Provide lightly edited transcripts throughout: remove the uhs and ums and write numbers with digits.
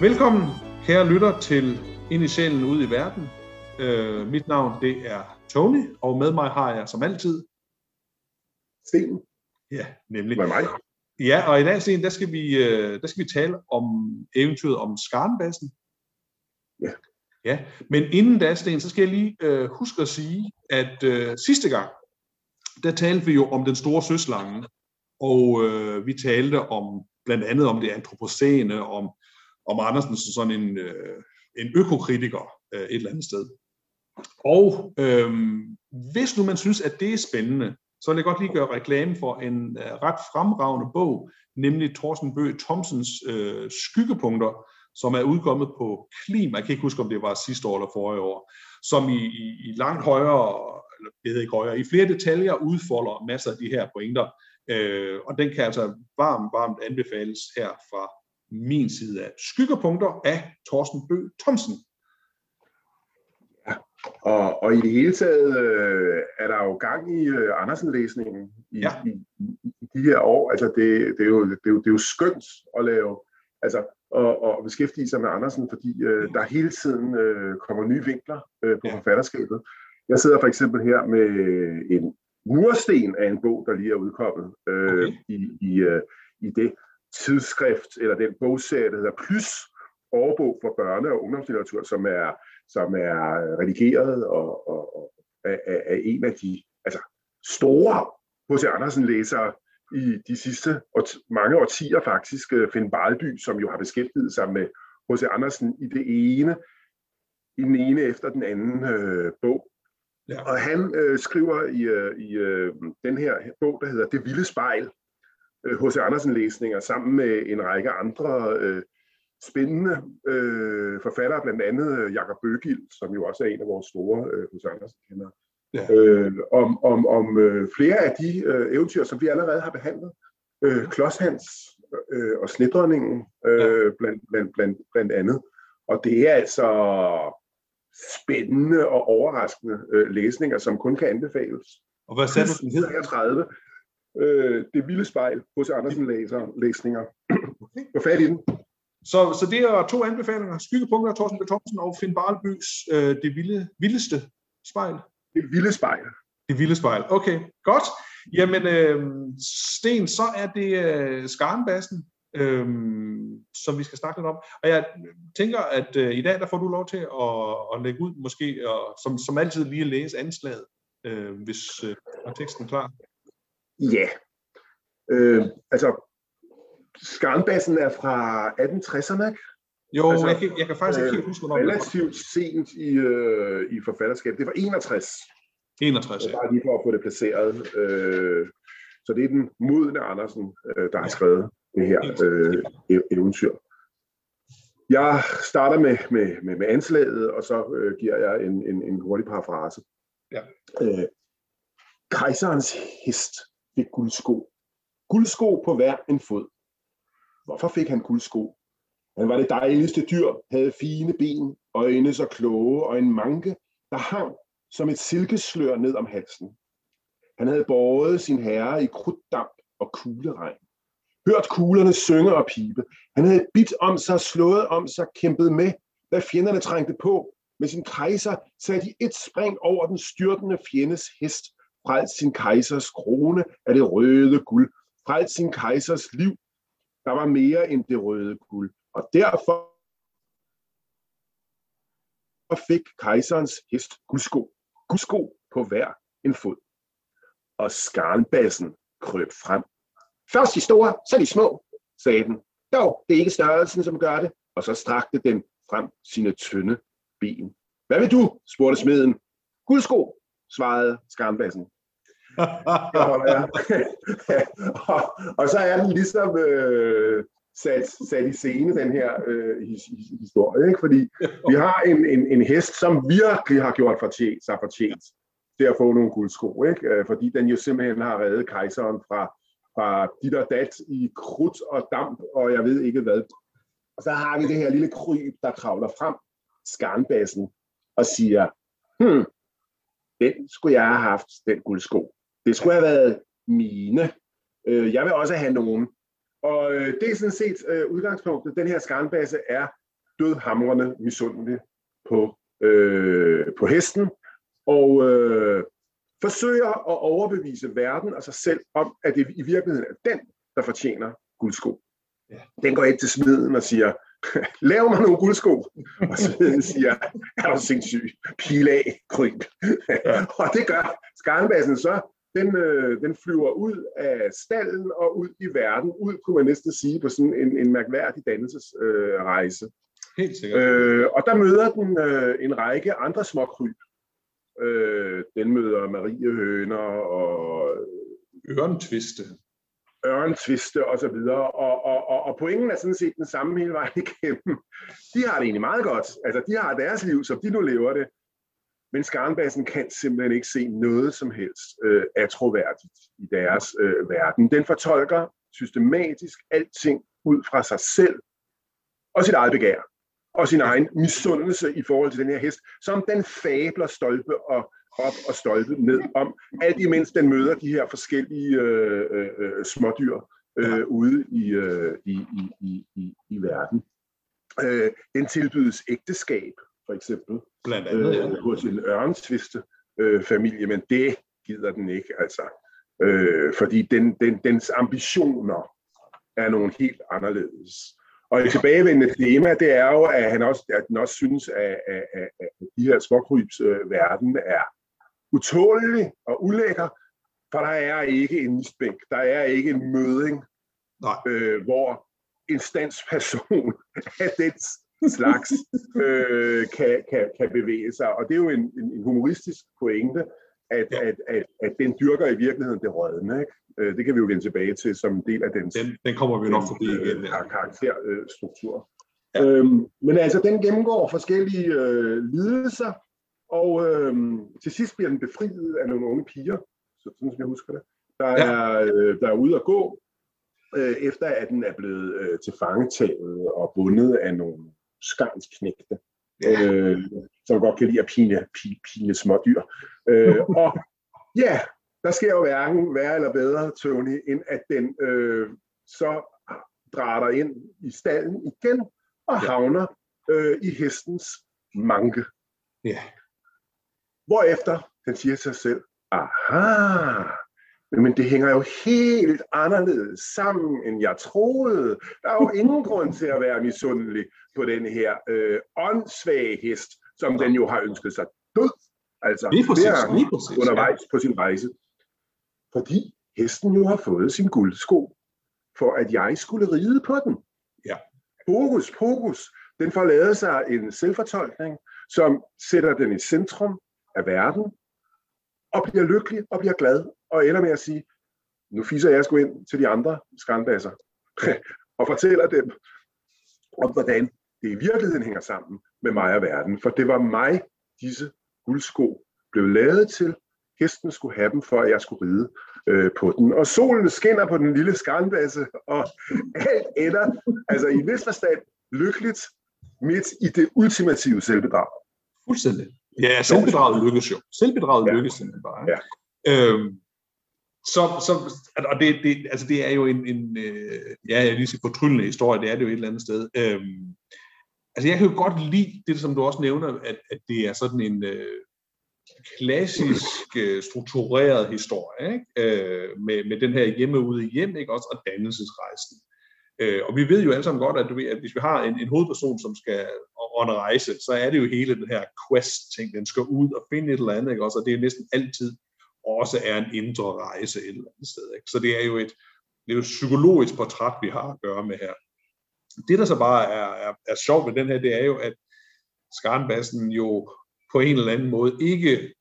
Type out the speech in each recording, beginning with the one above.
Velkommen, kære lytter, til Initialen ude i verden. Mit navn, det er Tony, og med mig har jeg som altid... Sten. Ja, nemlig. Med mig. Ja, og i dag, Sten, der skal vi tale om eventyret om Skarnbassen. Ja. Ja, men inden da, Sten, så skal jeg lige huske at sige, at sidste gang, der talte vi jo om den store søslange, og vi talte om blandt andet om det antropocene, om Andersen som sådan en økokritiker et eller andet sted. Og hvis nu man synes, at det er spændende, så vil jeg godt lige gøre reklame for en ret fremragende bog, nemlig Thorsen Bøh Thomsens Skyggepunkter, som er udkommet på Klima. Jeg kan ikke huske, om det var sidste år eller forrige år, som i langt højere, eller jeg ved ikke højere, i flere detaljer udfolder masser af de her pointer. Og den kan altså varmt anbefales her fra min side af Skyggepunkter af Thorsen Bøh Thomsen. Ja, og i det hele taget er der jo gang i Andersen-læsningen i de her år. Altså det er jo skønt at lave, altså og beskæftige sig med Andersen, fordi der hele tiden kommer nye vinkler på forfatterskabet. Jeg sidder for eksempel her med en mursten af en bog, der lige er udkommet i det tidsskrift, eller den bogserie, der hedder Plus, årbog for børne- og ungdomslitteratur, som er redigeret og af en af de store H.C. Andersen-læsere i de sidste mange årtier faktisk, Finn Badeby, som jo har beskæftiget sig med H.C. Andersen i den ene efter den anden bog. Ja. Og han skriver i den her bog, der hedder Det vilde spejl, H.C. Andersen-læsninger, sammen med en række andre spændende forfattere, blandt andet Jakob Bøggild, som jo også er en af vores store H.C. Andersen-kendere. Ja. Om flere af de eventyr, som vi allerede har behandlet, Klods og Snebredningen blandt andet. Og det er altså spændende og overraskende læsninger, som kun kan anbefales. Og hvad sagde du, den hed? 30. Det vilde spejl, H.C. Andersen-læsninger. Gå fat i den. Så det er 2 anbefalinger. Skyggepunkter, Thorsten Bøh Thomsen og Finn Badebys Det vildeste spejl. Det vilde spejl. Det vilde spejl. Okay, godt. Jamen, Sten, så er det Skarnbassen, som vi skal snakke lidt om. Og jeg tænker, at i dag, der får du lov til at lægge ud, måske, og som altid lige at læse anslaget, hvis er teksten klar. Ja. Skarnbassen er fra 1860'erne, ikke? Jo, jeg kan faktisk ikke huske, hvornår det var. Relativt sent i forfatterskabet. Det var 61. 61, ja. Bare lige for at få det placeret. Så det er den modne Andersen, der har skrevet det her eventyr. Jeg starter med anslaget, og så giver jeg en hurtig paraphrase. Ja. Kejserens hest fik guldsko. Guldsko på hver en fod. Hvorfor fik han guldsko? Han var det dejligste dyr, havde fine ben, øjne så kloge og en manke, der hang som et silkeslør ned om halsen. Han havde båret sin herre i krudtdamp og kugleregn. Hørt kuglerne synge og pibe. Han havde bidt om sig, slået om sig, kæmpet med, da fjenderne trængte på. Med sin kejser satte de et spring over den styrtende fjendes hest. Frelst sin kejsers krone af det røde guld. Frelst sin kejsers liv, der var mere end det røde guld. Og derfor fik kejserens hest guldsko. Guldsko på hver en fod. Og Skarnbassen krøb frem. Først de store, så de små, sagde den. Dog, det er ikke størrelsen, som gør det. Og så strakte den frem sine tynde ben. Hvad vil du? Spurgte smeden. Guldsko, svarede Skarnbassen. Og så er den ligesom... sat i scene, den her historie, ikke? Fordi vi har en hest, som virkelig har gjort sig fortjent til at få nogle guldsko, ikke? Fordi den jo simpelthen har reddet kejseren fra dit og dat i krudt og damp, og jeg ved ikke hvad. Og så har vi det her lille kryb, der kravler frem, Skarnbassen, og siger, den skulle jeg have haft, den guldsko. Det skulle have været mine. Jeg vil også have nogen. Og det er sådan set udgangspunktet. Den her skarnbasse er dødhamrende misundelig på hesten, og forsøger at overbevise verden og sig selv om, at det i virkeligheden er den, der fortjener guldsko. Ja. Den går ind til smeden og siger, lav mig nogle guldsko. Og smeden siger, er du sindssyg? Pil af, kryb. Ja. Og det gør skarnbassen så. Den flyver ud af stallen og ud i verden. Ud, kunne man næsten sige, på sådan en mærkværdig dannelsesrejse. Helt sikkert. Og der møder den en række andre småkryb. Den møder mariehøner og ørntviste og så videre. Og pointen er sådan set den samme hele vejen igennem. De har det egentlig meget godt. Altså, de har deres liv, som de nu lever det. Men skarnbassen kan simpelthen ikke se noget som helst attråværdigt i deres verden. Den fortolker systematisk alting ud fra sig selv og sit eget begær og sin egen misundelse i forhold til den her hest, som den fabler stolpe og op og stolpe ned om, alt imens den møder de her forskellige smådyr ude i verden. Den tilbydes ægteskab, for eksempel, blandt andet, hos en ørntviste familie, men det gider den ikke, altså. Fordi dens ambitioner er nogle helt anderledes. Og et tilbagevendende tema, det er jo, at den også synes, at de her småkrybs verden er utålelig og ulækker, for der er ikke en isbænk, der er ikke en møding, hvor en standsperson af dens slags kan bevæge sig. Og det er jo en humoristisk pointe, at den dyrker i virkeligheden det rådne, ikke? Det kan vi jo vende tilbage til som en del af den kommer vi nok forbi igen, karakterstruktur. Ja. Men altså, den gennemgår forskellige lidelser, og til sidst bliver den befriet af nogle unge piger, sådan som jeg husker det, der er ude at gå, efter at den er blevet tilfangetaget og bundet af nogle skarnsknægte, som godt kan lide at pine smådyr. Og ja, der sker jo hverken værre eller bedre, Tony, end at den så drater ind i stallen igen og havner i hestens manke. Ja. Hvorefter den siger sig selv, aha, men det hænger jo helt anderledes sammen, end jeg troede. Der er jo ingen grund til at være misundelig på den her åndssvage hest, som den jo har ønsket sig død. Altså, lige præcis, undervejs på sin rejse. Fordi hesten jo har fået sin guldsko, for at jeg skulle ride på den. Ja. Fokus, fokus. Den får lavet sig en selvfortolkning, som sætter den i centrum af verden, og bliver lykkelig og bliver glad, og ender med at sige, nu fiser jeg sgu ind til de andre skarnbasser, og fortæller dem om, hvordan det i virkeligheden hænger sammen med mig og verden. For det var mig, disse guldsko blev lavet til. Hesten skulle have dem, for at jeg skulle ride på den. Og solen skinner på den lille skarnbasse, og alt ender, altså i vis forstand, lykkeligt midt i det ultimative selvbedrag. Fuldstændig. Ja, selvbedraget lykkes jo. Selvbedraget lykkes simpelthen bare. Ja. Og det er jo jeg vil lige sige fortryllende historie, det er det jo et eller andet sted. Altså jeg kan jo godt lide det, som du også nævner, at det er sådan en klassisk struktureret historie, ikke? Med den her hjemme ude i hjem, ikke? Også, og dannelsesrejsen. Og vi ved jo alle sammen godt, at hvis vi har en hovedperson, som skal on rejse, så er det jo hele den her quest-ting, den skal ud og finde et eller andet, ikke? Også, og det er næsten altid også er en indre rejse et eller andet sted. Ikke? Så det er jo et psykologisk portræt, vi har at gøre med her. Det, der så bare er sjovt ved den her, det er jo, at skarnbassen jo på en eller anden måde ikke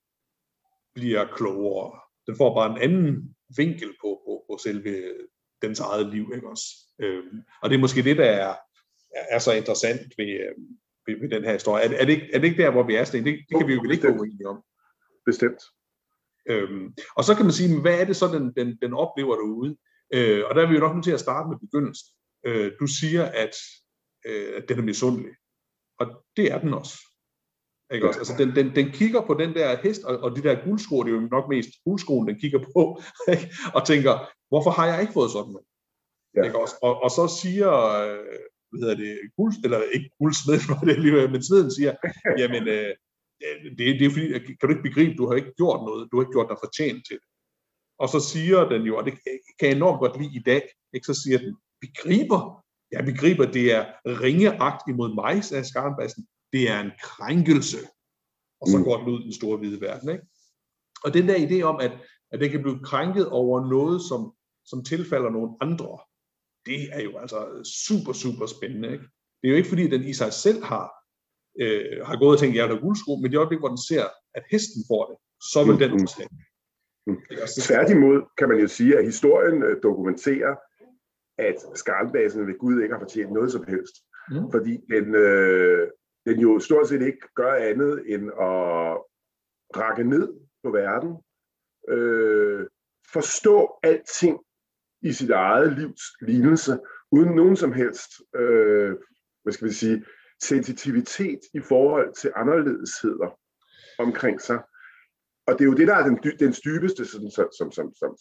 bliver klogere. Den får bare en anden vinkel på selve dens eget liv. Ikke også? Og det er måske det, der er så interessant ved den her historie. Er det ikke der, hvor vi er, Sten? Det kan vi jo ikke gå uenige om. Bestemt. Og så kan man sige, hvad er det så, den oplever derude? Og der er vi jo nok nødt til at starte med begyndelsen. Du siger, at den er misundelig. Og det er den også. Ikke også? Altså, den kigger på den der hest, og de der guldsko, det er jo nok mest guldskoen, den kigger på, ikke? Og tænker, hvorfor har jeg ikke fået sådan noget? Ja. Ikke også? Og så siger, hvad hedder det, Guld, eller ikke Guldsmeden, men Smeden siger, jamen, det er fordi, kan du ikke begribe, du har ikke gjort noget, du har ikke gjort dig fortjent til det. Og så siger den jo, og det kan jeg enormt godt lide i dag, ikke? Så siger den, begriber? Ja, begriber, det er ringeagt imod mig, sagde Skarnbassen. Det er en krænkelse. Og så går den ud i den store hvide verden, ikke? Og den der idé om, at den kan blive krænket over noget, som tilfalder nogle andre, det er jo altså super, super spændende, ikke? Det er jo ikke fordi, den i sig selv har gået og tænkt, jeg er der guldsko, men i øjeblik, hvor den ser, at hesten får det, så vil den også have. Tværtimod kan man jo sige, at historien dokumenterer, at Skarnbassen ved Gud ikke har fortjent noget som helst. Fordi den jo stort set ikke gør andet end at rakke ned på verden, forstå alting i sit eget livs lignelse, uden nogen som helst sensitivitet i forhold til anderledesheder omkring sig. Og det er jo det, der er den dybeste,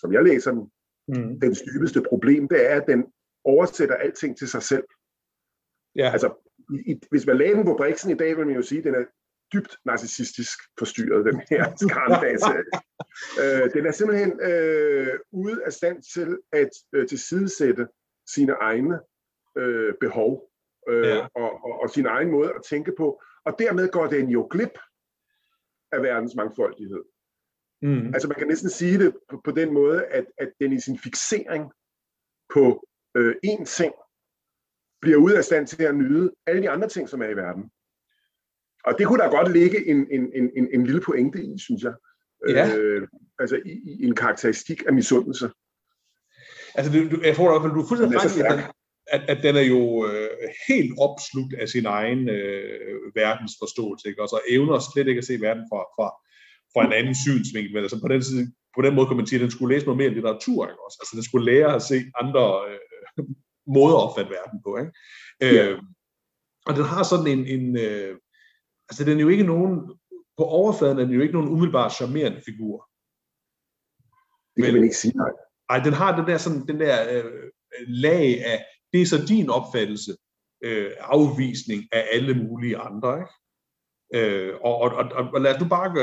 som jeg læser den, den dybeste problem, det er, at den oversætter alting til sig selv. Ja. Altså, hvis man lagde den på briksen i dag, vil man jo sige, at den er dybt narcissistisk forstyrret, den her Skarnbasse. Den er simpelthen ude af stand til at tilsidesætte sine egne behov og sin egen måde at tænke på. Og dermed går den jo glip af verdens mangfoldighed. Altså man kan næsten sige det på den måde, at den i sin fiksering på én ting, bliver ude af stand til at nyde alle de andre ting, som er i verden. Og det kunne da godt ligge en lille pointe i, synes jeg. Ja. Altså i en karakteristik af misundelse. Altså jeg tror da, du er fuldstændig ret i, at den er jo helt opslugt af sin egen verdensforståelse, ikke? Og så evner slet ikke at se verden fra en anden synsvinkel, men altså på den måde kan man sige, at den skulle læse noget mere litteratur, ikke også? Altså den skulle lære at se andre måder at opfatte verden på, ikke? Ja. Og den har sådan altså den er jo ikke nogen, på overfladen er den jo ikke nogen umiddelbart charmerende figur. Det kan man ikke sige, nej. Ej, den har den der lag af, det er så din opfattelse, afvisning af alle mulige andre, ikke? Og lad os nu bare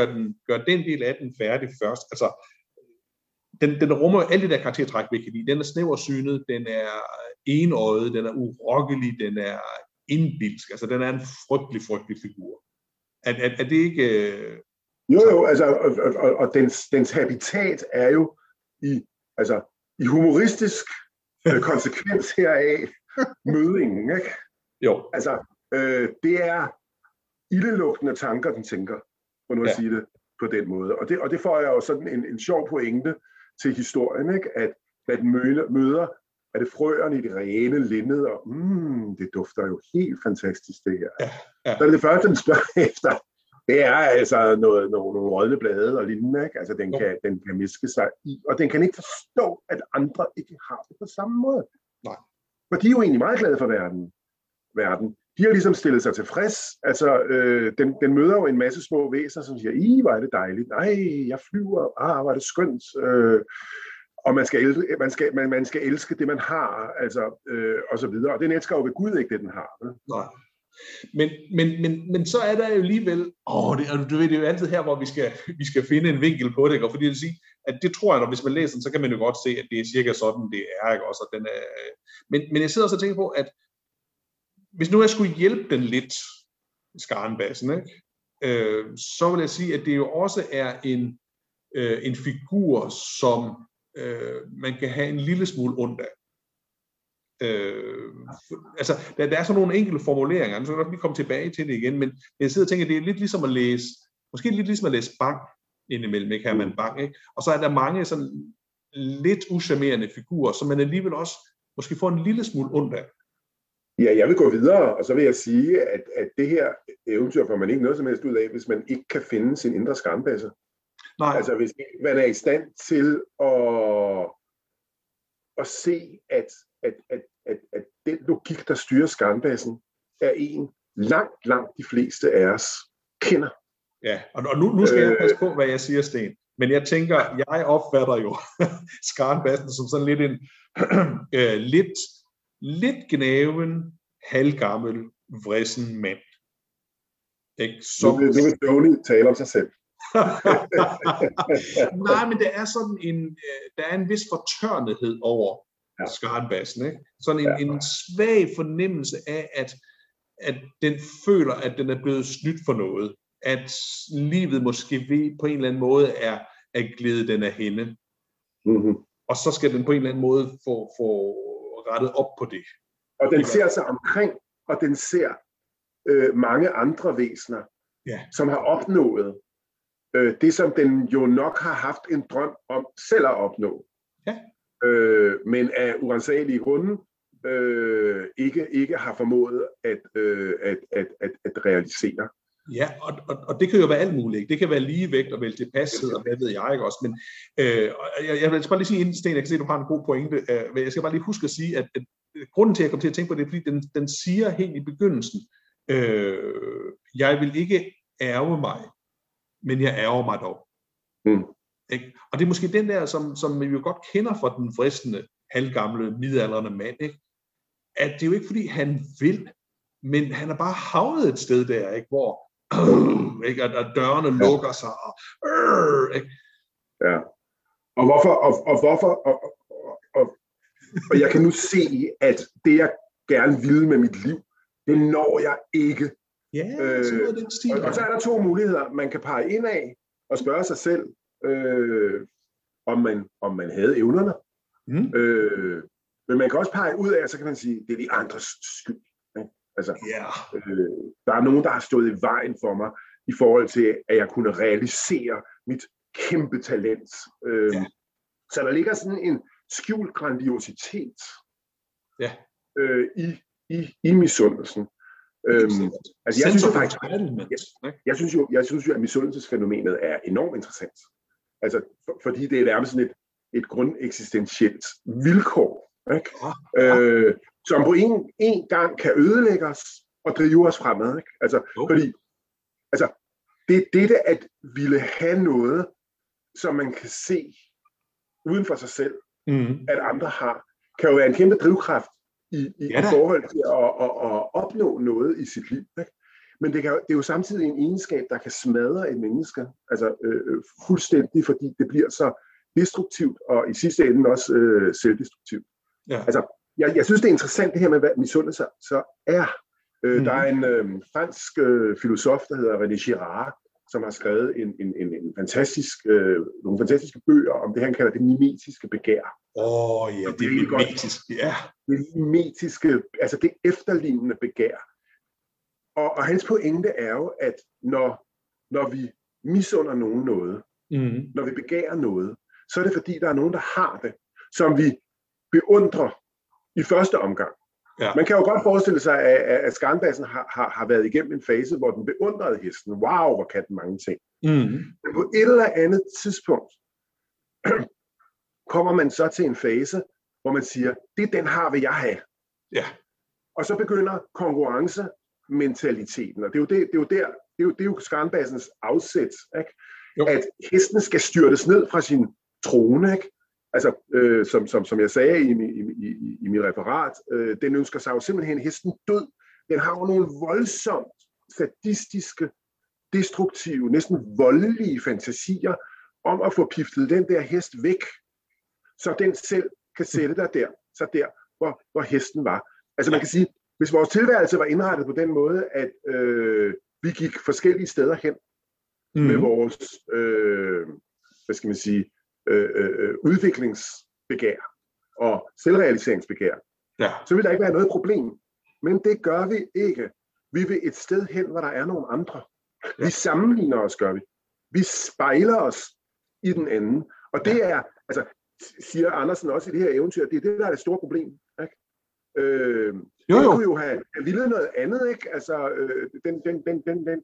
gøre den del af den færdig først. Altså, den rummer jo alle de der karaktertræk, vi kan lide. Den er snæversynet, den er enøjet, den er urokkelig, den er indbilsk. Altså, den er en frygtelig, frygtelig figur. Er det ikke... Jo, altså, og dens habitat er jo i humoristisk konsekvens heraf mødingen, ikke? Jo. Altså, det er... ildelugtende tanker, den tænker, for nu at sige det på den måde. Og det får jeg jo sådan en sjov pointe til historien, ikke? At hvad den møder, er det frøerne i det rene linned, og det dufter jo helt fantastisk, det her. Ja, ja. Så det første, den spørger efter, det er altså nogle rådne blade og lignende, ikke? Altså, den kan miske sig i, og den kan ikke forstå, at andre ikke har det på samme måde. Nej. For de er jo egentlig meget glade for verden. De har ligesom stillet sig tilfreds. Altså, den møder jo en masse små væser, som siger, hvor er det dejligt. Nej, jeg flyver. Hvor er det skønt. Og man skal elske det, man har, altså, og så videre. Og den elsker jo ved Gud ikke, det den har. Nej. Men så er der jo alligevel, det er jo altid her, hvor vi skal finde en vinkel på det, ikke? Fordi jeg vil sige, at det tror jeg, når hvis man læser den, så kan man jo godt se, at det er cirka sådan, det er, ikke? Også, at den er, men jeg sidder også og tænker på, at hvis nu jeg skulle hjælpe den lidt, Skarnbassen, ikke? Så vil jeg sige, at det jo også er en figur, som man kan have en lille smule ondt af. Altså, der er sådan nogle enkelte formuleringer, så kan vi komme tilbage til det igen, men jeg sidder og tænker, at det er lidt ligesom at læse, måske lidt ligesom at læse Bang indimellem, ikke? Her man Bang, ikke? Og så er der mange sådan lidt uschammerende figurer, som man alligevel også måske får en lille smule ondt af. Ja, jeg vil gå videre, og så vil jeg sige, at det her eventyr får man ikke noget som helst ud af, hvis man ikke kan finde sin indre Skarnbasse. Nej. Altså, hvis man er i stand til at se, at den logik, der styrer Skarnbassen, er en langt de fleste af os kender. Ja, og nu skal jeg passe på, hvad jeg siger, Sten. Men jeg tænker, jeg opfatter jo Skarnbassen som sådan lidt en lidt gnaven, halvgammel, vrissen mand. Ikke? Som... Nu vil Tony tale om sig selv. Nej, men der er sådan en, der er en vis fortørnethed over Skarnbassen, ikke? Sådan en svag fornemmelse af, at den føler, at den er blevet snydt for noget. At livet måske på en eller anden måde er glædet den af hende. Mm-hmm. Og så skal den på en eller anden måde få rettet op på det. Og den ser sig omkring, og den ser mange andre væsener, som har opnået det, som den jo nok har haft en drøm om selv at opnå. Ja. Men af urensagelige grunde ikke har formået at realisere. Ja, og det kan jo være alt muligt, ikke? Det kan være ligevægt og veltilpashed, og hvad ved jeg, ikke også? Men jeg skal bare lige sige inden, Sten, jeg kan se, at du har en god pointe, men jeg skal bare lige huske at sige, at grunden til, at jeg kom til at tænke på det, er, fordi den siger helt i begyndelsen, jeg vil ikke ærge mig, men jeg ærger mig dog. Mm. Ikke? Og det er måske den der, som vi jo godt kender fra den fristende, halvgamle, midaldrende mand, ikke? At det er jo ikke, fordi han vil, men han er bare havnet et sted der, ikke? Hvor ikke, at dørene lukker sig. Og, ikke? Ja. Og hvorfor? Og jeg kan nu se, at det, jeg gerne vil med mit liv, det når jeg ikke. Ja, og så er der to muligheder. Man kan pege ind af og spørge sig selv, om man havde evnerne. Mm. Men man kan også pege ud af, så kan man sige, det er de andres skyld. Altså, der er nogen, der har stået i vejen for mig, i forhold til, at jeg kunne realisere mit kæmpe talent. Så der ligger sådan en skjult grandiositet i misundelsen. Jeg synes jo, at misundelsesfænomenet er enormt interessant. Altså, fordi det er nærmest sådan et grundeksistentielt vilkår, ikke? Som på en gang kan ødelægge os og drive os fremad, ikke? Altså, fordi det er det at ville have noget, som man kan se uden for sig selv, at andre har, kan jo være en kæmpe drivkraft i forhold til at opnå noget i sit liv, ikke? Men det er jo samtidig en egenskab, der kan smadre et menneske, altså fuldstændig, fordi det bliver så destruktivt og i sidste ende også selvdestruktivt. Ja. Altså, jeg synes, det er interessant det her med, hvad misundelse så er. Der er en fransk filosof, der hedder René Girard, som har skrevet en fantastisk, nogle fantastiske bøger om det, han kalder det mimetiske begær. Det er mimetisk, det mimetiske, altså det efterlignende begær. Og hans pointe er jo, at når vi misunder nogen noget, når vi begærer noget, så er det fordi, der er nogen, der har det, som vi beundrer i første omgang. Ja. Man kan jo godt forestille sig, at Skarnbassen har været igennem en fase, hvor den beundrede hesten. Wow, hvor kan den mange ting. Men på et eller andet tidspunkt kommer man så til en fase, hvor man siger, det den har, vil jeg have. Ja. Og så begynder konkurrencementaliteten, og det er jo Skarnbassens afsæt, ikke? Jo. At hesten skal styrtes ned fra sin trone, ikke? Altså, som jeg sagde i mit referat, den ønsker sig jo simpelthen hesten død. Den har jo nogle voldsomt sadistiske, destruktive, næsten voldelige fantasier om at få piftet den der hest væk, så den selv kan sætte dig der, hvor hesten var. Altså man kan sige, hvis vores tilværelse var indrettet på den måde, at vi gik forskellige steder hen med vores, hvad skal man sige, udviklingsbegær og selvrealiseringsbegær, så vil der ikke være noget problem. Men det gør vi ikke. Vi vil et sted hen, hvor der er nogle andre. Vi sammenligner os, gør vi. Vi spejler os i den anden. Og det er, altså, siger Andersen også i det her eventyr, det er det, der er det store problem, ikke? Den kunne jo have villet noget andet, ikke? Altså,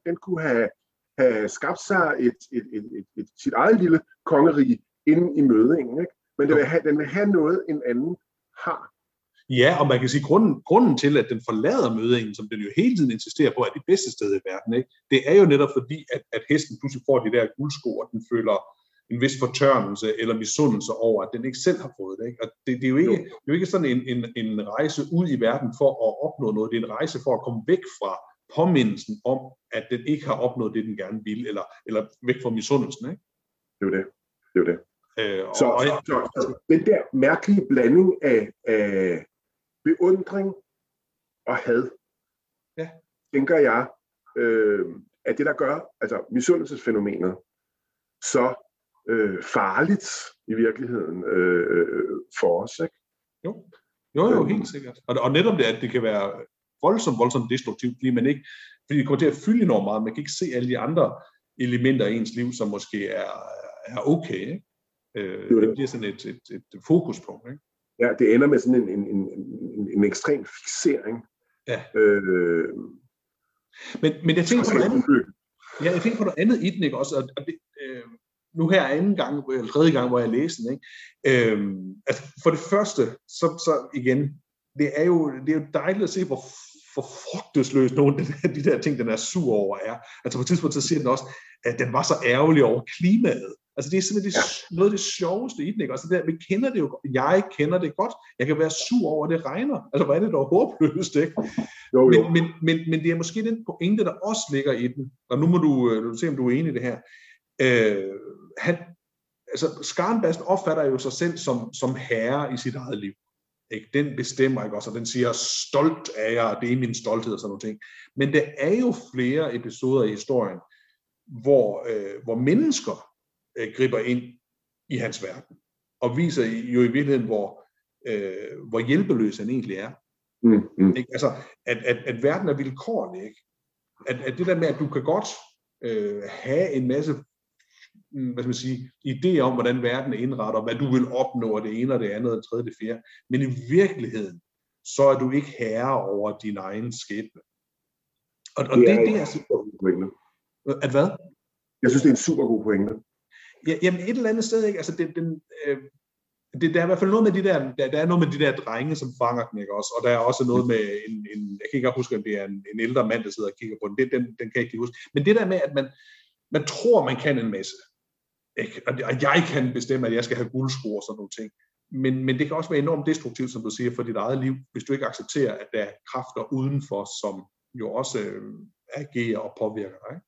den kunne have skabt sig sit eget lille kongerige inden i mødingen, ikke? Men den vil have noget, en anden har. Ja, og man kan sige, grunden til, at den forlader mødingen, som den jo hele tiden insisterer på, er det bedste sted i verden, ikke? Det er jo netop fordi, at hesten pludselig får de der guldsko, og den føler en vis fortørnelse eller misundelse over, at den ikke selv har fået det. Ikke? Og det er jo ikke, det er jo ikke sådan en rejse ud i verden for at opnå noget. Det er en rejse for at komme væk fra påmindelsen om, at den ikke har opnået det, den gerne ville, eller væk fra misundelsen. Ikke? Det er jo det. Det er jo det. Så den der mærkelige blanding af beundring og had, ja, tænker jeg, at det, der gør altså misundelsesfænomenet så farligt i virkeligheden for os, ikke? Jo, helt sikkert. Og netop det, at det kan være voldsomt destruktivt, fordi man ikke, fordi det kommer til at fylde enormt meget, man kan ikke se alle de andre elementer i ens liv, som måske er okay, ikke? Det bliver sådan et fokuspunkt, ikke? Ja, det ender med sådan en ekstrem fiksering. Ja. Men jeg tænker på noget andet. Ja, jeg tænker på noget andet i den, ikke også? Og det, nu her anden gang, eller tredje gang, hvor jeg læste den, ikke? Altså for det første, så igen, det er jo dejligt at se, hvor frugtesløst nogle af de der ting, den er sur over, er. Altså på et tidspunkt, så siger den også, at den var så ærgerlig over klimaet. Altså det er simpelthen noget af det sjoveste i den, ikke? Altså det der, vi kender det jo godt. Jeg kender det godt. Jeg kan være sur over, at det regner. Altså hvor er det dog håbløst, ikke? Jo. Men det er måske den pointe, der også ligger i den. Og nu må du se, om du er enig i det her. Skarnbassen opfatter jo sig selv som herre i sit eget liv. Ikke? Den bestemmer, ikke også, og den siger, stolt af jer, det er min stolthed og sådan nogle ting. Men der er jo flere episoder i historien, hvor mennesker griber ind i hans verden, og viser jo i virkeligheden, hvor hjælpeløs han egentlig er. Ikke? Altså, at verden er vilkårlig, ikke? At det der med, at du kan godt have en masse, hvad skal man sige, idéer om, hvordan verden er indrettet, hvad du vil opnå, og det ene og det andet, og det tredje og det fjerde. Men i virkeligheden, så er du ikke herre over din egen skæbne. Og det er en supergod pointe. At hvad? Jeg synes, det er en supergod pointe. Ja, jamen et eller andet sted, ikke? Altså der er i hvert fald noget med de der drenge, som fanger den, ikke også? Og der er også noget med en jeg kan ikke huske, om det er en ældre mand, der sidder og kigger på den. Den kan jeg ikke huske. Men det der med, at man tror, man kan en masse, ikke? Og jeg kan bestemme, at jeg skal have guldsko og sådan nogle ting. Men det kan også være enormt destruktivt, som du siger, for dit eget liv, hvis du ikke accepterer, at der er kræfter udenfor, som jo også agerer og påvirker dig.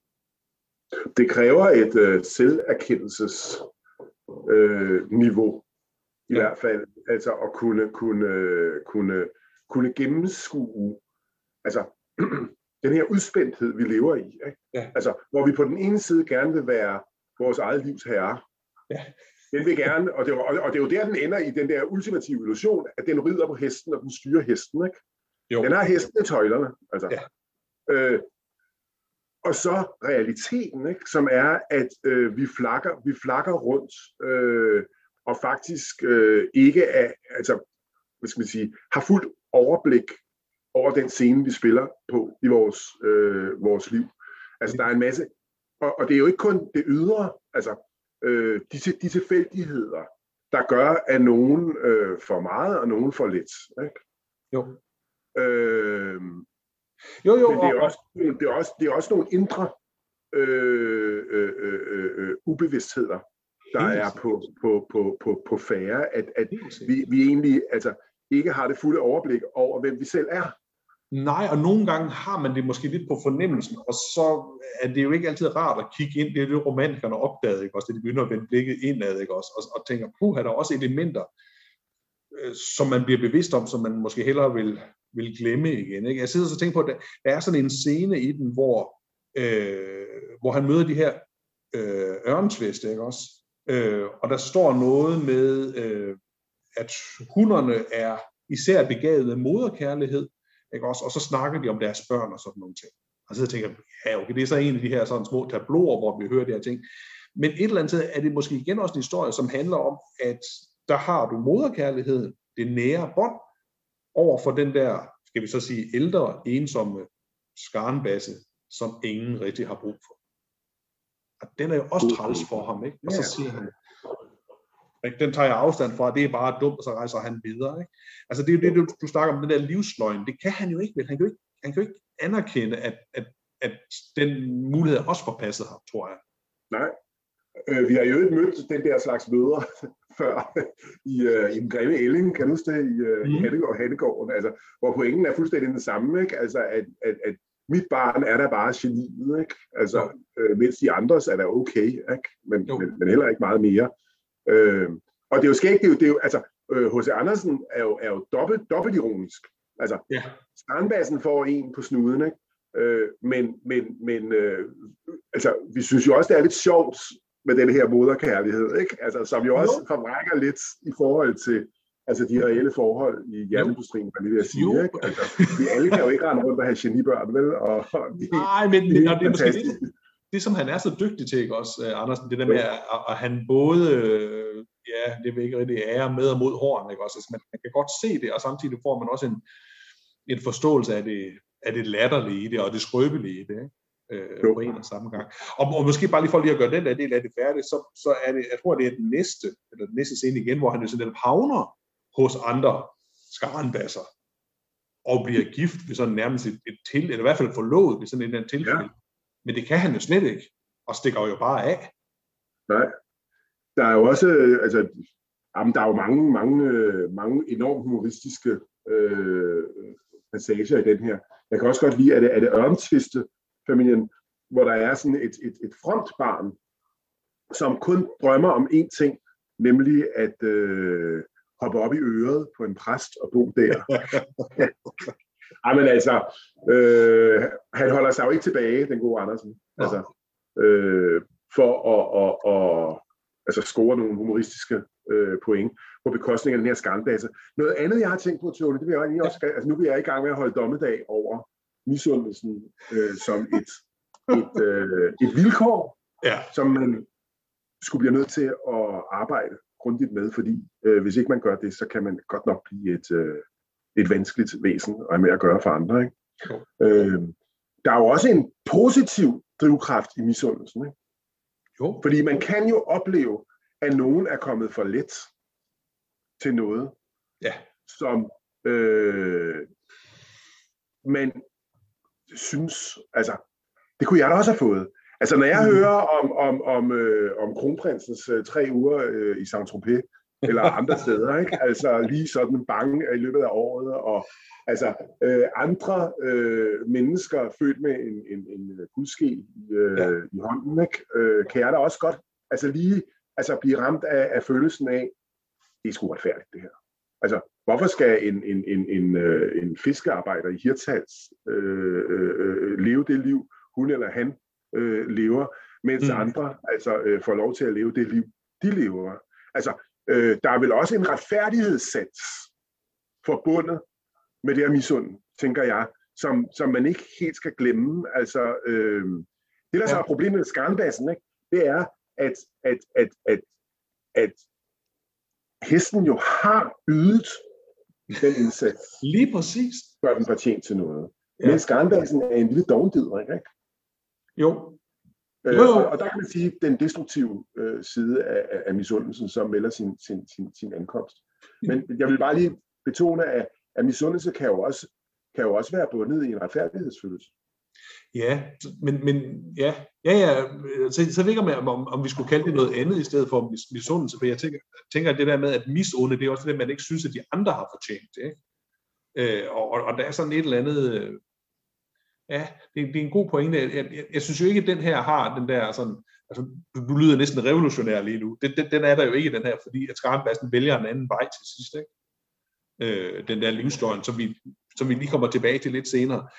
Det kræver et selverkendelsesniveau, i hvert fald, altså at kunne gennemskue, altså den her udspændthed, vi lever i, ikke? Ja. Altså, hvor vi på den ene side gerne vil være vores eget livs herre, den vil gerne, og det er jo der, den ender i den der ultimative illusion, at den rider på hesten, og den styrer hesten, ikke? Jo. Den har hesten i tøjlerne, altså. Ja. Og så realiteten, ikke? Som er, at vi flakker rundt og faktisk ikke er, altså, hvad skal man sige, har fuldt overblik over den scene, vi spiller på i vores liv. Altså der er en masse, og det er jo ikke kun det ydre, altså de tilfældigheder, der gør, at nogen får meget og nogen får lidt. Ikke? Jo. Men det er også nogle indre ubevidstheder, der er på færre, at vi egentlig altså ikke har det fulde overblik over, hvem vi selv er. Nej, og nogle gange har man det måske lidt på fornemmelsen, og så er det jo ikke altid rart at kigge ind. Det er det, romantikerne opdagede, ikke også? Det de begynder at vende blikket indad, ikke også? Og tænker, er der også elementer, som man bliver bevidst om, som man måske hellere vil glemme igen, ikke? Jeg sidder så og tænker på, at der er sådan en scene i den, hvor han møder de her ørnsveste, ikke også? Og der står noget med, at hunderne er især begavet med moderkærlighed, ikke også? Og så snakker de om deres børn og sådan nogle ting. Og så tænker jeg, ja okay, det er så en af de her sådan små tabloer, hvor vi hører de her ting. Men et eller andet sted er det måske igen også en historie, som handler om, at der har du moderkærligheden, det nære bånd, over for den der, skal vi så sige, ældre, ensomme skarnbasse, som ingen rigtig har brug for. Og den er jo også træls for ham, ikke? Og så siger han, ikke? Den tager jeg afstand fra, det er bare dumt, og så rejser han videre, ikke? Altså det er jo det, du snakker om, den der livsløgn, det kan han jo ikke, vel? Han kan jo ikke anerkende, at den mulighed også forpassede ham, tror jeg. Nej. Vi har jo ikke mødt den der slags møder før i den grimme ælling, kan du huske det, i Hattegården, altså, hvor pointen er fuldstændig den samme, ikke? Altså, at mit barn er der bare geniet, ikke? Altså, mens de andres er der okay, ikke? Men heller ikke meget mere. Og det er jo skægt, altså, H.C. Andersen er jo dobbelt ironisk. Altså, Skarnbassen får en på snuden, ikke? Men altså, vi synes jo også, det er lidt sjovt med den her moderkærlighed, ikke? Altså, som jo også forvrækker lidt i forhold til altså, de reelle forhold i jernindustrien, man lige vil sige, ikke? Altså, vi alle kan jo ikke rende rundt og have genibørn, vel? Nej, men det er måske det, som han er så dygtig til, ikke også, Andersen? Det der med, at han både, det vil ikke rigtig ære med og mod hården, ikke også? Altså, man kan godt se det, og samtidig får man også en forståelse af det latterlige i det, og det skrøbelige i det, ikke? På en og samme gang. Og måske bare lige for lige at gøre den der del af det færdigt, så er det, jeg tror, det er den næste scene igen, hvor han jo sådan lidt havner hos andre skarnbasser, og bliver gift ved sådan nærmest eller i hvert fald forlovet ved sådan en eller anden tilfælde. Ja. Men det kan han jo slet ikke, og stikker jo bare af. Nej. Der er jo også, altså, der er jo mange enormt humoristiske passager i den her. Jeg kan også godt lide, at det Ørntviste familien, hvor der er sådan et frontbarn, som kun drømmer om én ting, nemlig at hoppe op i øret på en præst og bo der. Ej, men altså, han holder sig jo ikke tilbage, den gode Andersen, altså, for at altså score nogle humoristiske point på bekostning af den her skarnbasse. Noget andet, jeg har tænkt på, Tony, det vil jeg egentlig også, altså nu er jeg i gang med at holde dommedag over misundelsen som et vilkår, som man skulle blive nødt til at arbejde grundigt med, fordi hvis ikke man gør det, så kan man godt nok blive et vanskeligt væsen og have med at gøre for andre, ikke? Der er jo også en positiv drivkraft i misundelsen, ikke? Jo. Fordi man kan jo opleve, at nogen er kommet for let til noget, som man synes, altså, det kunne jeg da også have fået. Altså, når jeg hører om kronprinsens 3 uger i Saint-Tropez, eller andre steder, ikke? Altså, lige sådan bange i løbet af året, og altså, andre mennesker født med en guldske i hånden, ikke? Kan jeg da også godt, altså lige, altså blive ramt af følelsen af, det er sgu retfærdigt, det her. Altså, hvorfor skal en fiskearbejder i Hirtshals leve det liv, hun eller han lever, mens andre altså får lov til at leve det liv, de lever? Altså, der er vel også en retfærdighedssats forbundet med det her misund, tænker jeg, som man ikke helt skal glemme. Altså, det der så er problemet med Skarnbassen, ikke? Det er, at hesten jo har ydet den indsats. Lige præcis. Gør den fortjent til noget. Ja. Men Skarnbassen er en lille dovendider, ikke? Jo. Og der kan man sige, den destruktive side af misundelsen, som melder sin ankomst. Men jeg vil bare lige betone, at misundelse kan jo også være bundet i en retfærdighedsfølelse. Ja, så ligger man, om vi skulle kalde det noget andet i stedet for misundelse, for jeg tænker det der med at misunde, det er også det, man ikke synes, at de andre har fortjent, ikke? Og der er sådan et eller andet, det er en god pointe. Jeg synes jo ikke, at den her har den der sådan, altså, du lyder næsten revolutionær lige nu, den er der jo ikke, den her, fordi at Skarnbassen vælger en anden vej til sidst, ikke? Den der livsstøjen, som vi lige kommer tilbage til lidt senere.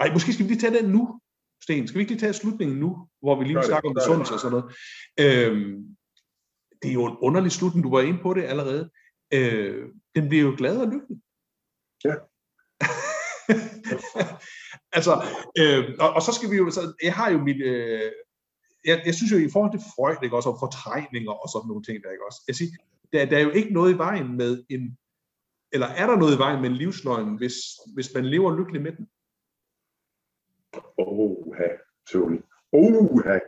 Nej, måske skal vi lige tage den nu, Sten. Skal vi ikke lige tage slutningen nu, hvor vi lige snakker om misundelse og sådan noget? Det er jo en underlig slutning, du var inde på det allerede. Den bliver jo glad og lykkelig. Ja. Altså, og så skal vi jo, så, jeg har jo mit, jeg synes jo i forhold til Freud, ikke også, og fortrængninger og sådan nogle ting, der, ikke også? Jeg siger, der er jo ikke noget i vejen med en, eller er der noget i vejen med en livsløgn, hvis man lever lykkelig med den? Oha, Tony. Oha.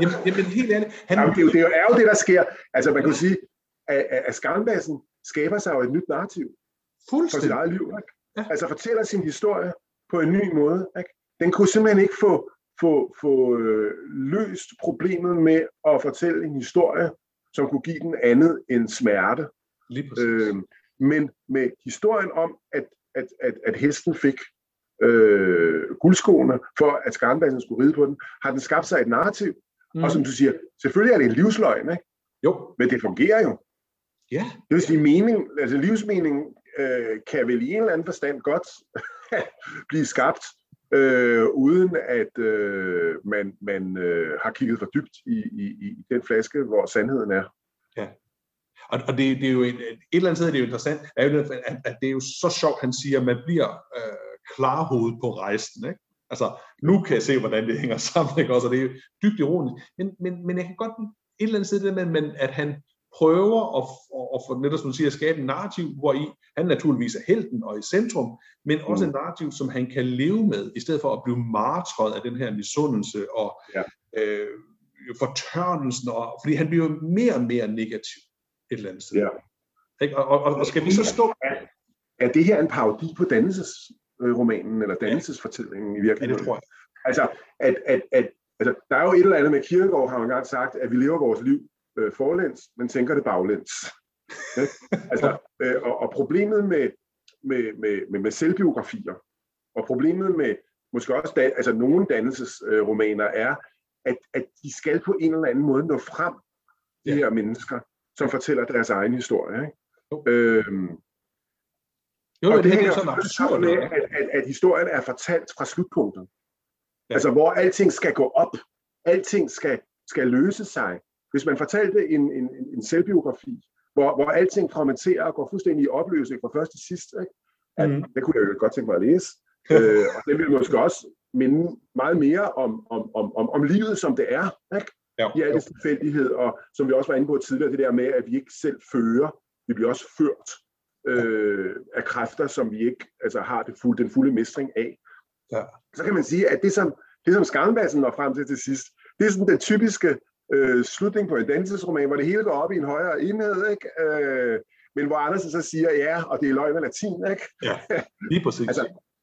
Jamen, helt ærligt. Det er jo det, der sker. Altså, man kan sige, at Skarnbassen skaber sig jo et nyt narrativ. Fuldstændig. For sit eget liv, ikke? Ja. Altså, fortæller sin historie på en ny måde, ikke? Den kunne simpelthen ikke få løst problemet med at fortælle en historie, som kunne give den andet end smerte. Men med historien om, at hesten fik guldskoene, for at Skarnbassen skulle ride på den, har den skabt sig et narrativ. Mm. Og som du siger, selvfølgelig er det en livsløgn, ikke? Jo. Men det fungerer jo. Ja. Det vil sige, mening, altså livsmening kan vel i en eller anden forstand godt blive skabt, uden at man har kigget for dybt i den flaske, hvor sandheden er. Ja. Og det er jo et eller andet sted, det er jo interessant, at det er jo så sjovt, han siger, at man bliver klarhovedet på rejsen, ikke? Altså, nu kan jeg se, hvordan det hænger sammen, ikke? Også, og det er jo dybt ironisk. Men jeg kan godt et eller andet sted det med, at han prøver at netop, som du siger, at skabe en narrativ, hvor i han naturligvis er helten og i centrum, men også en narrativ, som han kan leve med, i stedet for at blive martret af den her misundelse og fortørnelsen, fordi han bliver mere og mere negativ et eller andet sted. Ja. Ikke? Og skal vi så stå... Er det her en parodi på dannelsesromanen, eller dannelsesfortællingen i virkeligheden? Ja, det tror jeg. Altså, altså, der er jo et eller andet med Kierkegaard, har man engang sagt, at vi lever vores liv forlæns, men tænker det baglæns. Altså, og problemet med selvbiografier, og problemet med måske også altså nogle dannelsesromaner, er, at de skal på en eller anden måde nå frem, de her mennesker, som fortæller deres egen historie. Ikke? Jo, og det hænger sådan absurd med, at historien er fortalt fra slutpunktet. Ja. Altså, hvor alting skal gå op. Alting skal løse sig. Hvis man fortalte en selvbiografi, hvor alting fragmenterer og går fuldstændig i opløsning fra først til sidst, ikke? Det kunne jeg jo godt tænke mig at læse. Og det ville måske også minde meget mere om livet, som det er, ikke? I alle tilfældighed, og som vi også var inde på tidligere, det der med, at vi ikke selv fører, vi bliver også ført af kræfter, som vi ikke altså, har den fulde mestring af. Ja. Så kan man sige, at det som Skarnbassen når frem til sidst, det er sådan den typiske slutning på en dannelsesroman, hvor det hele går op i en højere enhed, ikke? Men hvor Andersen så siger, ja, og det er løgn og latin, ikke? Ja, lige præcis. Altså,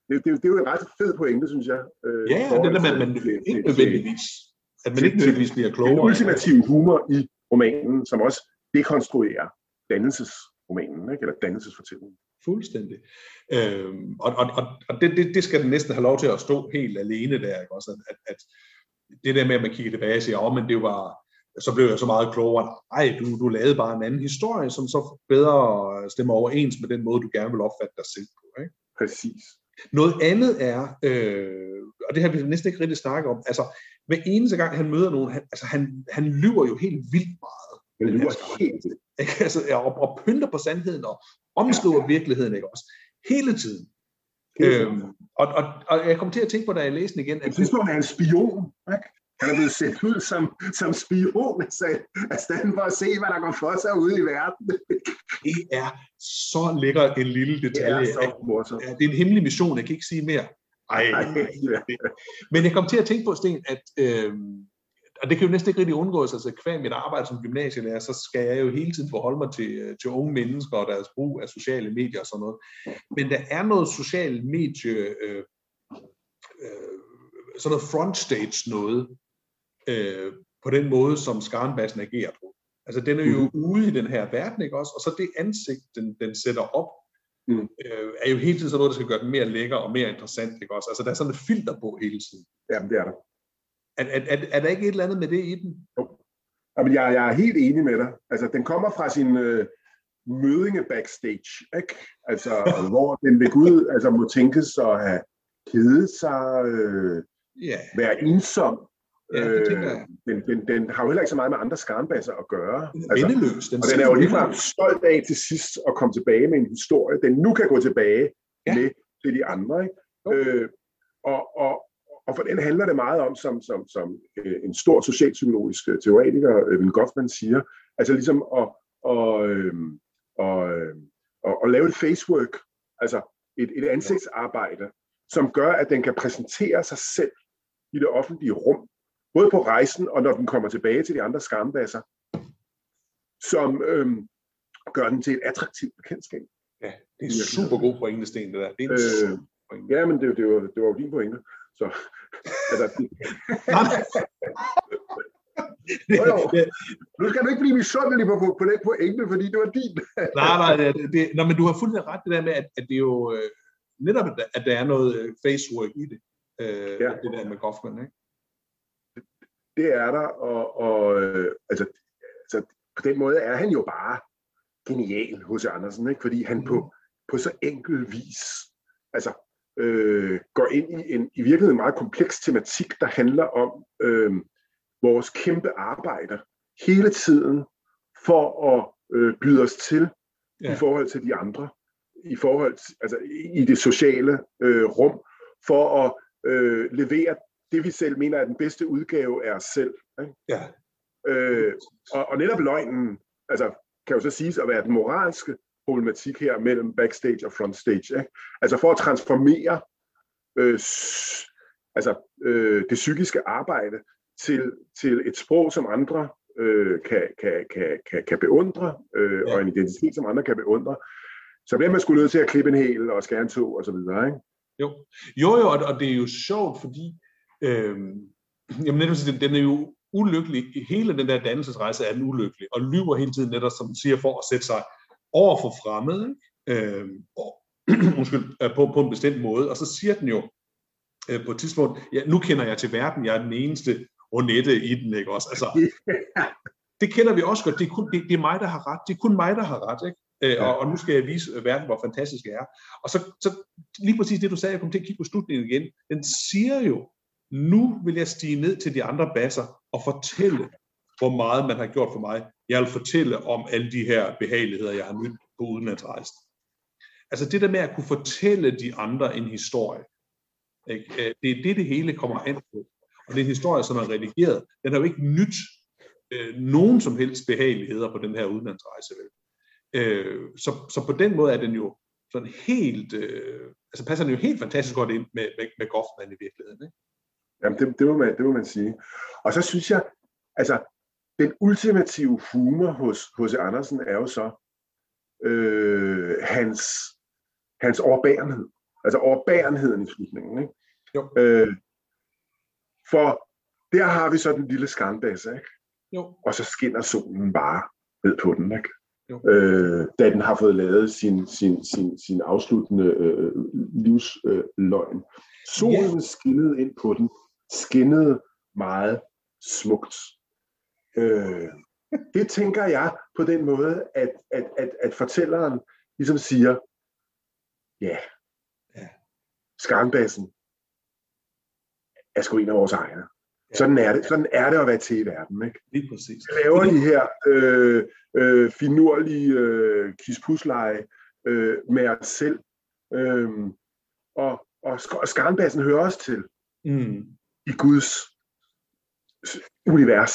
det er jo en ret fed pointe, synes jeg. Ikke nødvendigvis. At man ikke nødvendigvis bliver klogere. Den ultimative humor i romanen, som også dekonstruerer dannelsesromanen, ikke? Eller dannelsesfortællingen. Fuldstændig. Og det skal den næsten have lov til at stå helt alene der, ikke? Også at det der med, at man kigger tilbage og siger, men det var, så blev jeg så meget klogere. Nej, du lavede bare en anden historie, som så bedre stemmer overens med den måde, du gerne vil opfatte dig selv på. Ikke? Præcis. Noget andet er, og det har vi næsten ikke rigtig snakket om, altså hver eneste gang, han møder nogen, han lyver jo helt vildt meget. Han lyver helt vildt. Altså, og pynter på sandheden og omskriver virkeligheden, ikke også? Hele tiden. Og jeg kom til at tænke på, da jeg læste den igen. Jeg synes, at han er en spion, ikke? Han er blevet sendt ud som spion, altså den for at se, hvad der går for sig ude i verden. Det er så lækker en lille detalje. Det er så morsomt. Det er en hemmelig mission, jeg kan ikke sige mere. Ej. Men jeg kom til at tænke på, Sten, at, og det kan jo næsten ikke rigtig undgås, altså kvæg mit arbejde som gymnasielærer, så skal jeg jo hele tiden forholde mig til unge mennesker og deres brug af sociale medier og sådan noget. Men der er noget sociale medie, sådan noget frontstage noget, på den måde, som Skarnbassen agerer på. Altså den er jo ude i den her verden, ikke også? Og så det ansigt, den sætter op, er jo hele tiden sådan noget, der skal gøre den mere lækker og mere interessant, ikke også? Altså der er sådan et filter på hele tiden. Jamen det er der. Er der ikke et eller andet med det i den? Jo. Jamen jeg er helt enig med dig. Altså den kommer fra sin mødinge backstage, ikke? Altså hvor den ved Gud altså, må tænkes at have kedet sig, være ensom. Den har jo heller ikke så meget med andre Skarnbasser at gøre. Altså, og den er jo ligefrem stolt af til sidst at komme tilbage med en historie, den nu kan gå tilbage med til de andre. Ikke? Og for den handler det meget om, som en stor socialpsykologisk teoretiker, Erving Goffman, siger, altså ligesom at lave et facework, altså et ansigtsarbejde, som gør, at den kan præsentere sig selv i det offentlige rum, både på rejsen og når den kommer tilbage til de andre Skarnbasser, som gør den til et attraktivt bekendtskab. Ja, det er super god pointe, Sten, det der. Det er en super pointe. Ja, men det var jo din pointe. Så. Nu skal du ikke blive misundelig på den pointe, fordi det var din. Nej, men du har fuldstændig ret det der med, at det er jo netop, at der er noget facework i det. Ja. Det der med Goffman, ikke? Det er der, og på den måde er han jo bare genial hos Andersen, ikke? Fordi han på så enkel vis går ind i en i virkeligheden meget kompleks tematik, der handler om vores kæmpe arbejder hele tiden for at byde os til i forhold til de andre, i forhold til, i det sociale rum, for at levere det, vi selv mener er den bedste udgave af os selv. Ikke? Ja. Og netop løgnen, kan jo så siges at være den moralske problematik her mellem backstage og frontstage. Ikke? For at transformere det psykiske arbejde til et sprog, som andre kan beundre, og en identitet, som andre kan beundre, så bliver man sgu nødt til at klippe en hæl og skære en tå og så videre, ikke? Jo, og det er jo sjovt, fordi den er jo ulykkelig. Hele den der dannelsesrejse er den ulykkelig, og lyver hele tiden netop, som siger, for at sætte sig over for fremmede, på en bestemt måde. Og så siger den jo på et tidspunkt, ja, nu kender jeg til verden, jeg er den eneste Ronette i den, ikke også? Det kender vi også godt, det er mig, der har ret, det er kun mig, der har ret, ikke? Ja. Og nu skal jeg vise verden, hvor fantastisk jeg er. Og så lige præcis det, du sagde, jeg kom til at kigge på slutningen igen, den siger jo, nu vil jeg stige ned til de andre basser og fortælle, hvor meget man har gjort for mig. Jeg vil fortælle om alle de her behageligheder, jeg har mødt på udenlandsrejsen. Det der med at kunne fortælle de andre en historie, ikke? Det er det hele kommer an på. Og det er en historie, som er redigeret. Den har jo ikke nyt nogen som helst behageligheder på den her udenlandsrejse, vel? Så på den måde er den jo sådan helt, passer den jo helt fantastisk godt ind med Goffman i virkeligheden, ikke? Jamen, det må man sige. Og så synes jeg, den ultimative humor hos Andersen er jo så hans overbærenhed. Overbærenheden i slutningen, ikke? Jo. For der har vi så den lille skarnbasse, ikke? Jo. Og så skinner solen bare ned på den, ikke? Da den har fået lavet sin afsluttende livsløgn. Solen skinnede ind på den, skinnede meget smukt. Det tænker jeg på den måde, at fortælleren ligesom siger, Skarnbassen er sgu en af vores egne. Sådan er det at være til i verden, ikke? Lige præcis. Vi laver de her finurlige kispusleje med os selv, og Skarnbassen hører også til i Guds univers,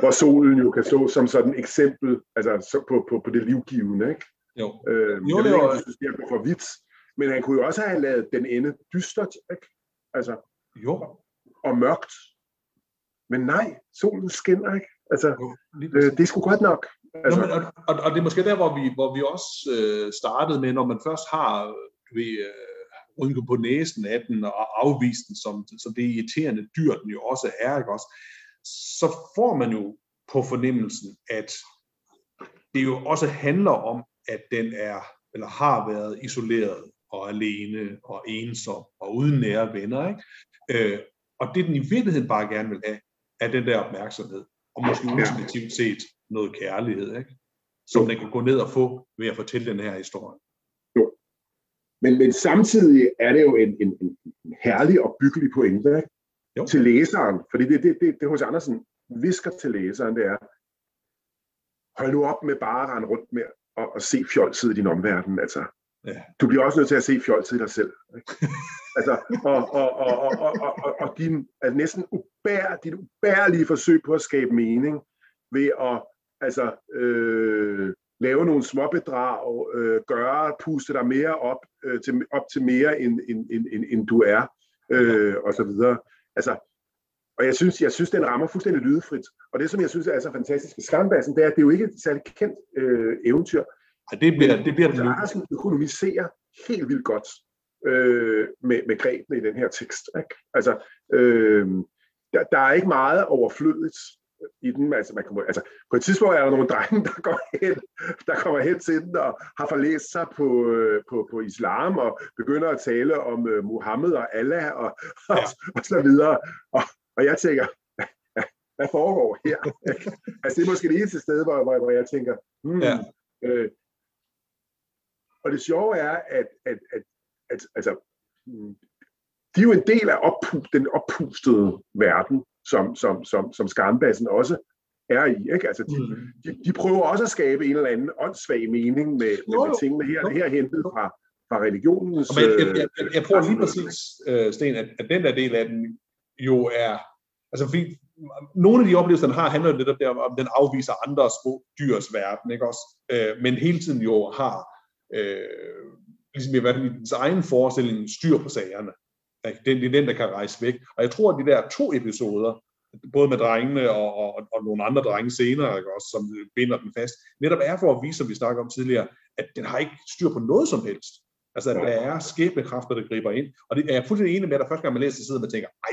hvor solen jo kan stå som sådan et eksempel på det livgivende, ikke? Jo, jeg ved ikke, om jeg synes, det er for vidt, men han kunne jo også have lavet den ende dystert, ikke? Jo. Og mørkt. Men nej, solen skinner ikke. Det er sgu godt nok. Nå, men, og det er måske der, hvor vi også startede med, når man først har rynket på næsen af den og afvist den, som det irriterende dyr, den jo også er, ikke også? Så får man jo på fornemmelsen, at det jo også handler om, at den er, eller har været isoleret og alene og ensom og uden nære venner, ikke? Og det, den i virkeligheden bare gerne vil have, er den der opmærksomhed, og måske ultimativt set noget kærlighed, ikke? Som den kan gå ned og få ved at fortælle den her historie. Jo. Men samtidig er det jo en herlig og byggelig pointe, ikke? Jo. Til læseren, fordi det hos Andersen visker til læseren, det er, hold nu op med bare at rende rundt med og se fjolset i din omverden, Ja. Du bliver også nødt til at se fjolset i dig selv, ikke? Og din næsten dit ubærlige forsøg på at skabe mening ved at lave nogle småbedrag, puste dig mere op til mere end du er, og så videre. Og jeg synes den rammer fuldstændig lydefrit. Og det, som jeg synes er så fantastisk ved Skarnbassen, det er, at det jo ikke er et særligt kendt eventyr. Ja, det bliver det. Andersen økonomiserer helt vildt godt med grebene i den her tekst. Ikke? Altså, der er ikke meget overflødigt i den. Altså, på et tidspunkt er der nogle drenge, der kommer hen til den og har forlæst sig på islam og begynder at tale om Muhammed og Allah og så videre. Og jeg tænker, hvad foregår her? Altså, det er måske det eneste sted, hvor jeg tænker, og det sjove er, at altså, de er jo en del af den oppustede verden, som Skarnbassen også er i. Ikke? Altså, de prøver også at skabe en eller anden åndssvag mening med tingene her. Det her hentet fra religionens... Jeg prøver lige præcis, Sten, at den der del af den jo er... Altså, fordi nogle af de oplevelser, den har, handler jo lidt om, den afviser andre små dyrs verden, ikke også? Men hele tiden jo har... ligesom i hvert fald i dens egen forestilling, styr på sagerne. Det er den, der kan rejse væk. Og jeg tror, at de der 2 episoder, både med drengene og nogle andre drenge senere, ikke, også, som binder den fast, netop er for at vise, som vi snakkede om tidligere, at den har ikke styr på noget som helst. Altså, at der er skæbnekræfter, der griber ind. Og det er jeg fuldstændig enig med, at første gang man læser til siden, man tænker, ej,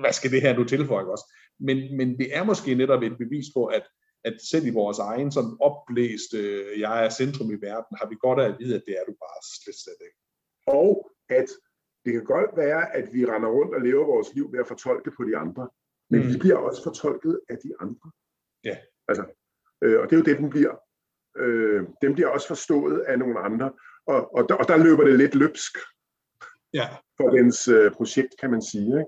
hvad skal det her nu tilføje også? Men det er måske netop et bevis på, at selv i vores egen sådan opblæste, jeg er centrum i verden, har vi godt af at vide, at det er du bare slet ikke. Og at det kan godt være, at vi render rundt og lever vores liv ved at fortolke på de andre, men vi bliver også fortolket af de andre. Ja. Altså, og det er jo det, den bliver. Den bliver også forstået af nogle andre, og der løber det lidt løbsk for dens projekt, kan man sige. Ikke?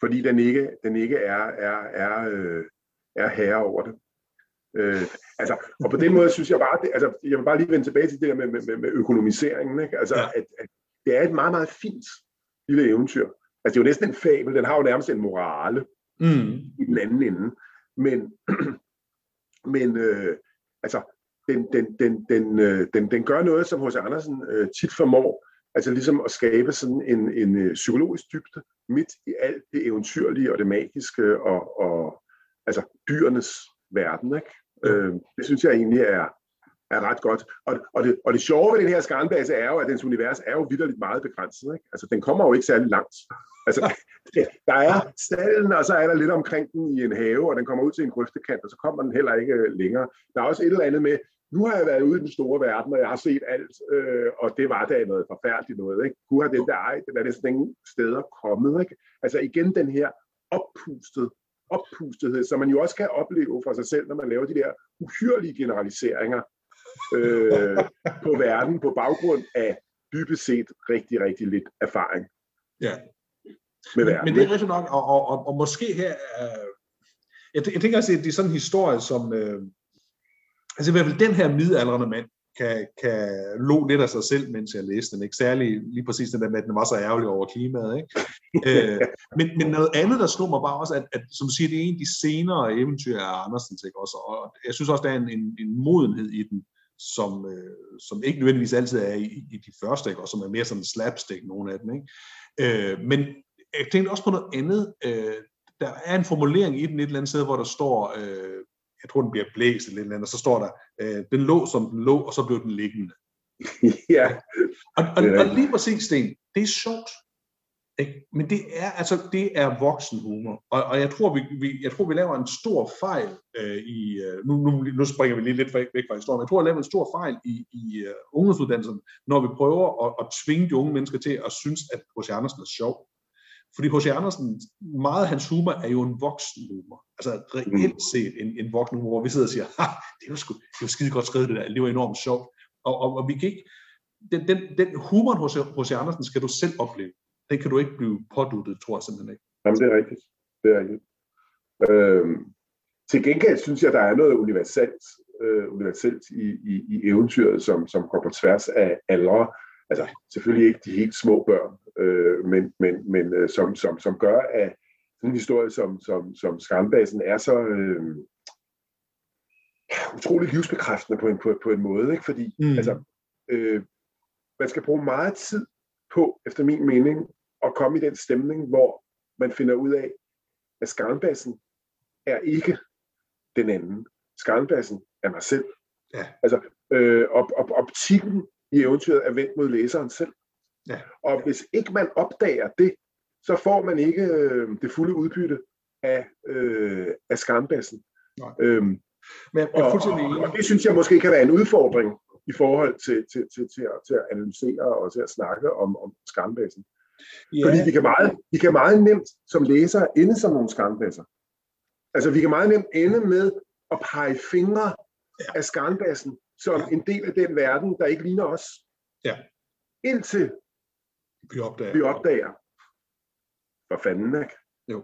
Fordi den ikke er herre over det. Altså, og på den måde synes jeg bare, altså, jeg vil bare lige vende tilbage til det der med økonomiseringen, ikke? Altså, at det er et meget, meget fint lille eventyr. Altså, det er jo næsten en fabel, den har jo nærmest en morale i den anden ende. Men altså, den gør noget, som H.C. Andersen tit formår, altså ligesom at skabe sådan en psykologisk dybde midt i alt det eventyrlige og det magiske og altså dyrenes verden, ikke? Det synes jeg egentlig er ret godt. Og det sjove ved den her Skarnbasse er jo, at dens univers er jo vitterligt meget begrænset, ikke? Altså, den kommer jo ikke særlig langt. Altså, der er stallen, og så er der lidt omkring den i en have, og den kommer ud til en grøftekant, og så kommer den heller ikke længere. Der er også et eller andet med, nu har jeg været ude i den store verden, og jeg har set alt, og det var da noget forfærdeligt noget, ikke? Gud har den der ej, hvad er det sådan nogle steder kommet, ikke? Altså igen den her oppustethed, som man jo også kan opleve for sig selv, når man laver de der uhyrlige generaliseringer på verden, på baggrund af dybest set rigtig, rigtig lidt erfaring. Ja. Med verden, men det er rigtig nok, og måske her, jeg tænker også, at det er sådan en historie, som... Altså i hvert fald den her midaldrende mand kan lo lidt af sig selv, mens jeg læste den. Ikke? Særligt lige præcis den der med, at den var så ærgerlig over klimaet. Ikke? Men noget andet, der slog mig bare også, at som du siger, det er en af de senere eventyr af Andersens. Ikke? Også, og jeg synes også, der er en modenhed i den, som ikke nødvendigvis altid er i de første, ikke? Og som er mere sådan en slapstick, nogle af dem. Ikke? Men jeg tænkte også på noget andet. Der er en formulering i den et eller andet sted, hvor der står... jeg tror, den bliver blæst eller et eller andet, og så står der, den lå, som den lå, og så blev den liggende. Ja. Og lige præcis, Sten, det er sjovt, ikke? Men det er, altså, det er voksenhumor, og jeg tror, vi laver en stor fejl nu springer vi lige lidt væk fra historien, men jeg tror, vi laver en stor fejl i ungdomsuddannelsen, når vi prøver at tvinge de unge mennesker til at synes, at H.C. Andersen er sjov. Fordi H.C. Andersen, meget af hans humor er jo en voksenhumor. Altså reelt set en voksenhumor, hvor vi sidder og siger, det er jo skide godt skrevet det der, det var enormt sjovt. Og vi kan ikke... Den humor hos H.C. Andersen skal du selv opleve. Den kan du ikke blive påduttet, tror jeg simpelthen ikke. Jamen, det er rigtigt. Det er rigtigt. Til gengæld synes jeg, der er noget universelt i eventyret, som går på tværs af aldre. Altså selvfølgelig ikke de helt små børn, men som gør, at sådan en historie som Skarnbassen er så utroligt livsbekræftende på en måde, ikke? Fordi altså, man skal bruge meget tid på, efter min mening, at komme i den stemning, hvor man finder ud af, at Skarnbassen er ikke den anden. Skarnbassen er mig selv. Ja. Altså optikken i eventyret er vendt mod læseren selv. Ja. Og hvis ikke man opdager det, så får man ikke det fulde udbytte af Skarnbassen. Men jeg er fuldstændig enig. Og det synes jeg måske kan være en udfordring i forhold til at analysere og til at snakke om Skarnbassen. Ja. Fordi vi kan meget nemt som læsere ende som nogle skarnbasser. Altså vi kan meget nemt ende med at pege fingre af Skarnbassen som en del af den verden, der ikke ligner os. Ja. Indtil vi opdager. Hvad fanden, ikke? Jo.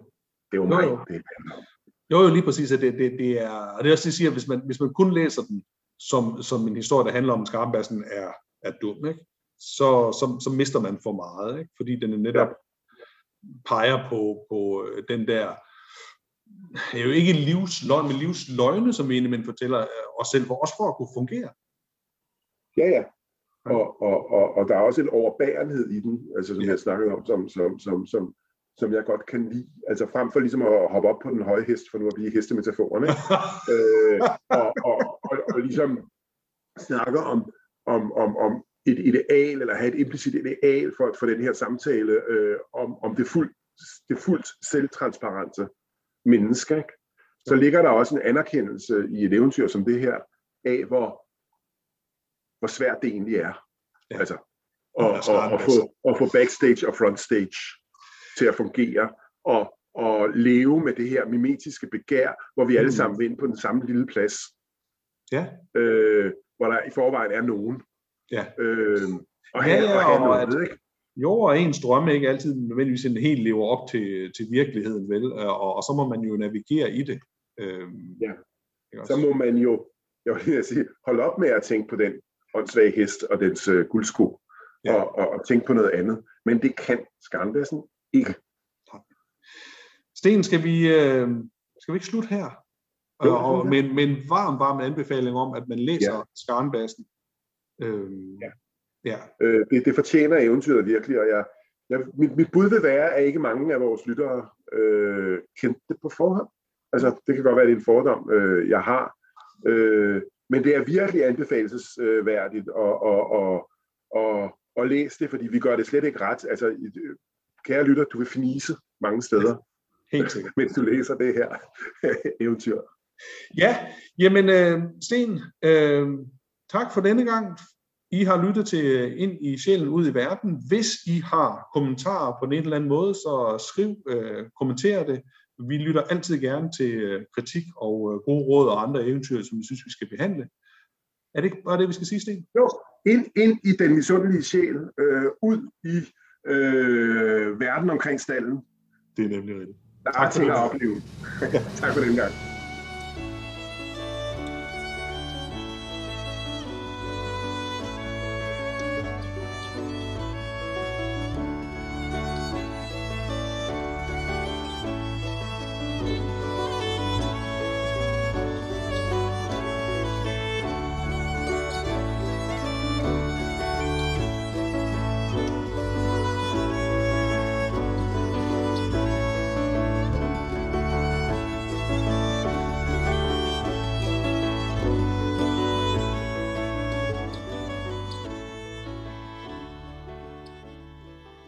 Det er jo mig. Jo. Det er fanden. Jo, lige præcis. Det er, og det er også det, jeg siger, hvis man kun læser den som en historie, der handler om, at Skarnbassen er dum, ikke? Så mister man for meget, ikke? Fordi den netop peger på den der, det er jo ikke livsløgn, men livsløgne, som Enemann fortæller os selv, for også for at kunne fungere. Ja. Og der er også en overbærenhed i den, altså som jeg snakkede om, som jeg godt kan lide. Altså frem for ligesom at hoppe op på den høje hest, for nu at blive hestemetaforerne. og ligesom snakke om et ideal, eller have et implicit ideal for den her samtale, om det fuldt selvtransparente menneske, ikke? Så ligger der også en anerkendelse i et eventyr som det her, af hvor svært det egentlig er. Ja. Altså, at få backstage og frontstage til at fungere, og leve med det her mimetiske begær, hvor vi alle sammen er inde på den samme lille plads. Ja. Hvor der i forvejen er nogen. Ja. Og ens drømme ikke altid nødvendigvis helt lever op til virkeligheden, vel? Og så må man jo navigere i det. Så må man jo, jeg vil sige, holde op med at tænke på den åndssvage hest og dens guldsko, og tænke på noget andet. Men det kan Skarnbassen ikke. Sten, skal vi ikke slutte her? Med en varm anbefaling om, at man læser Skarnbassen. Det fortjener eventyret virkelig, og mit bud vil være, at ikke mange af vores lyttere kendte det på forhånd. Altså, det kan godt være, det er en fordom, jeg har. Men det er virkelig anbefalesværdigt at læse det, fordi vi gør det slet ikke ret. Altså, kære lytter, du vil fnise mange steder, helt sikkert, mens du læser det her eventyr. Ja, jamen Sten, tak for denne gang. I har lyttet til Ind i sjælen ud i verden. Hvis I har kommentarer på en eller anden måde, så skriv, kommenter det. Vi lytter altid gerne til kritik og gode råd og andre eventyr, som vi synes, vi skal behandle. Er det ikke bare det, vi skal sige, Sten? Jo, ind i den misundelige sjæl, ud i verden omkring stalden. Det er nemlig rigtigt. Der er ting at opleve. Tak for den gang.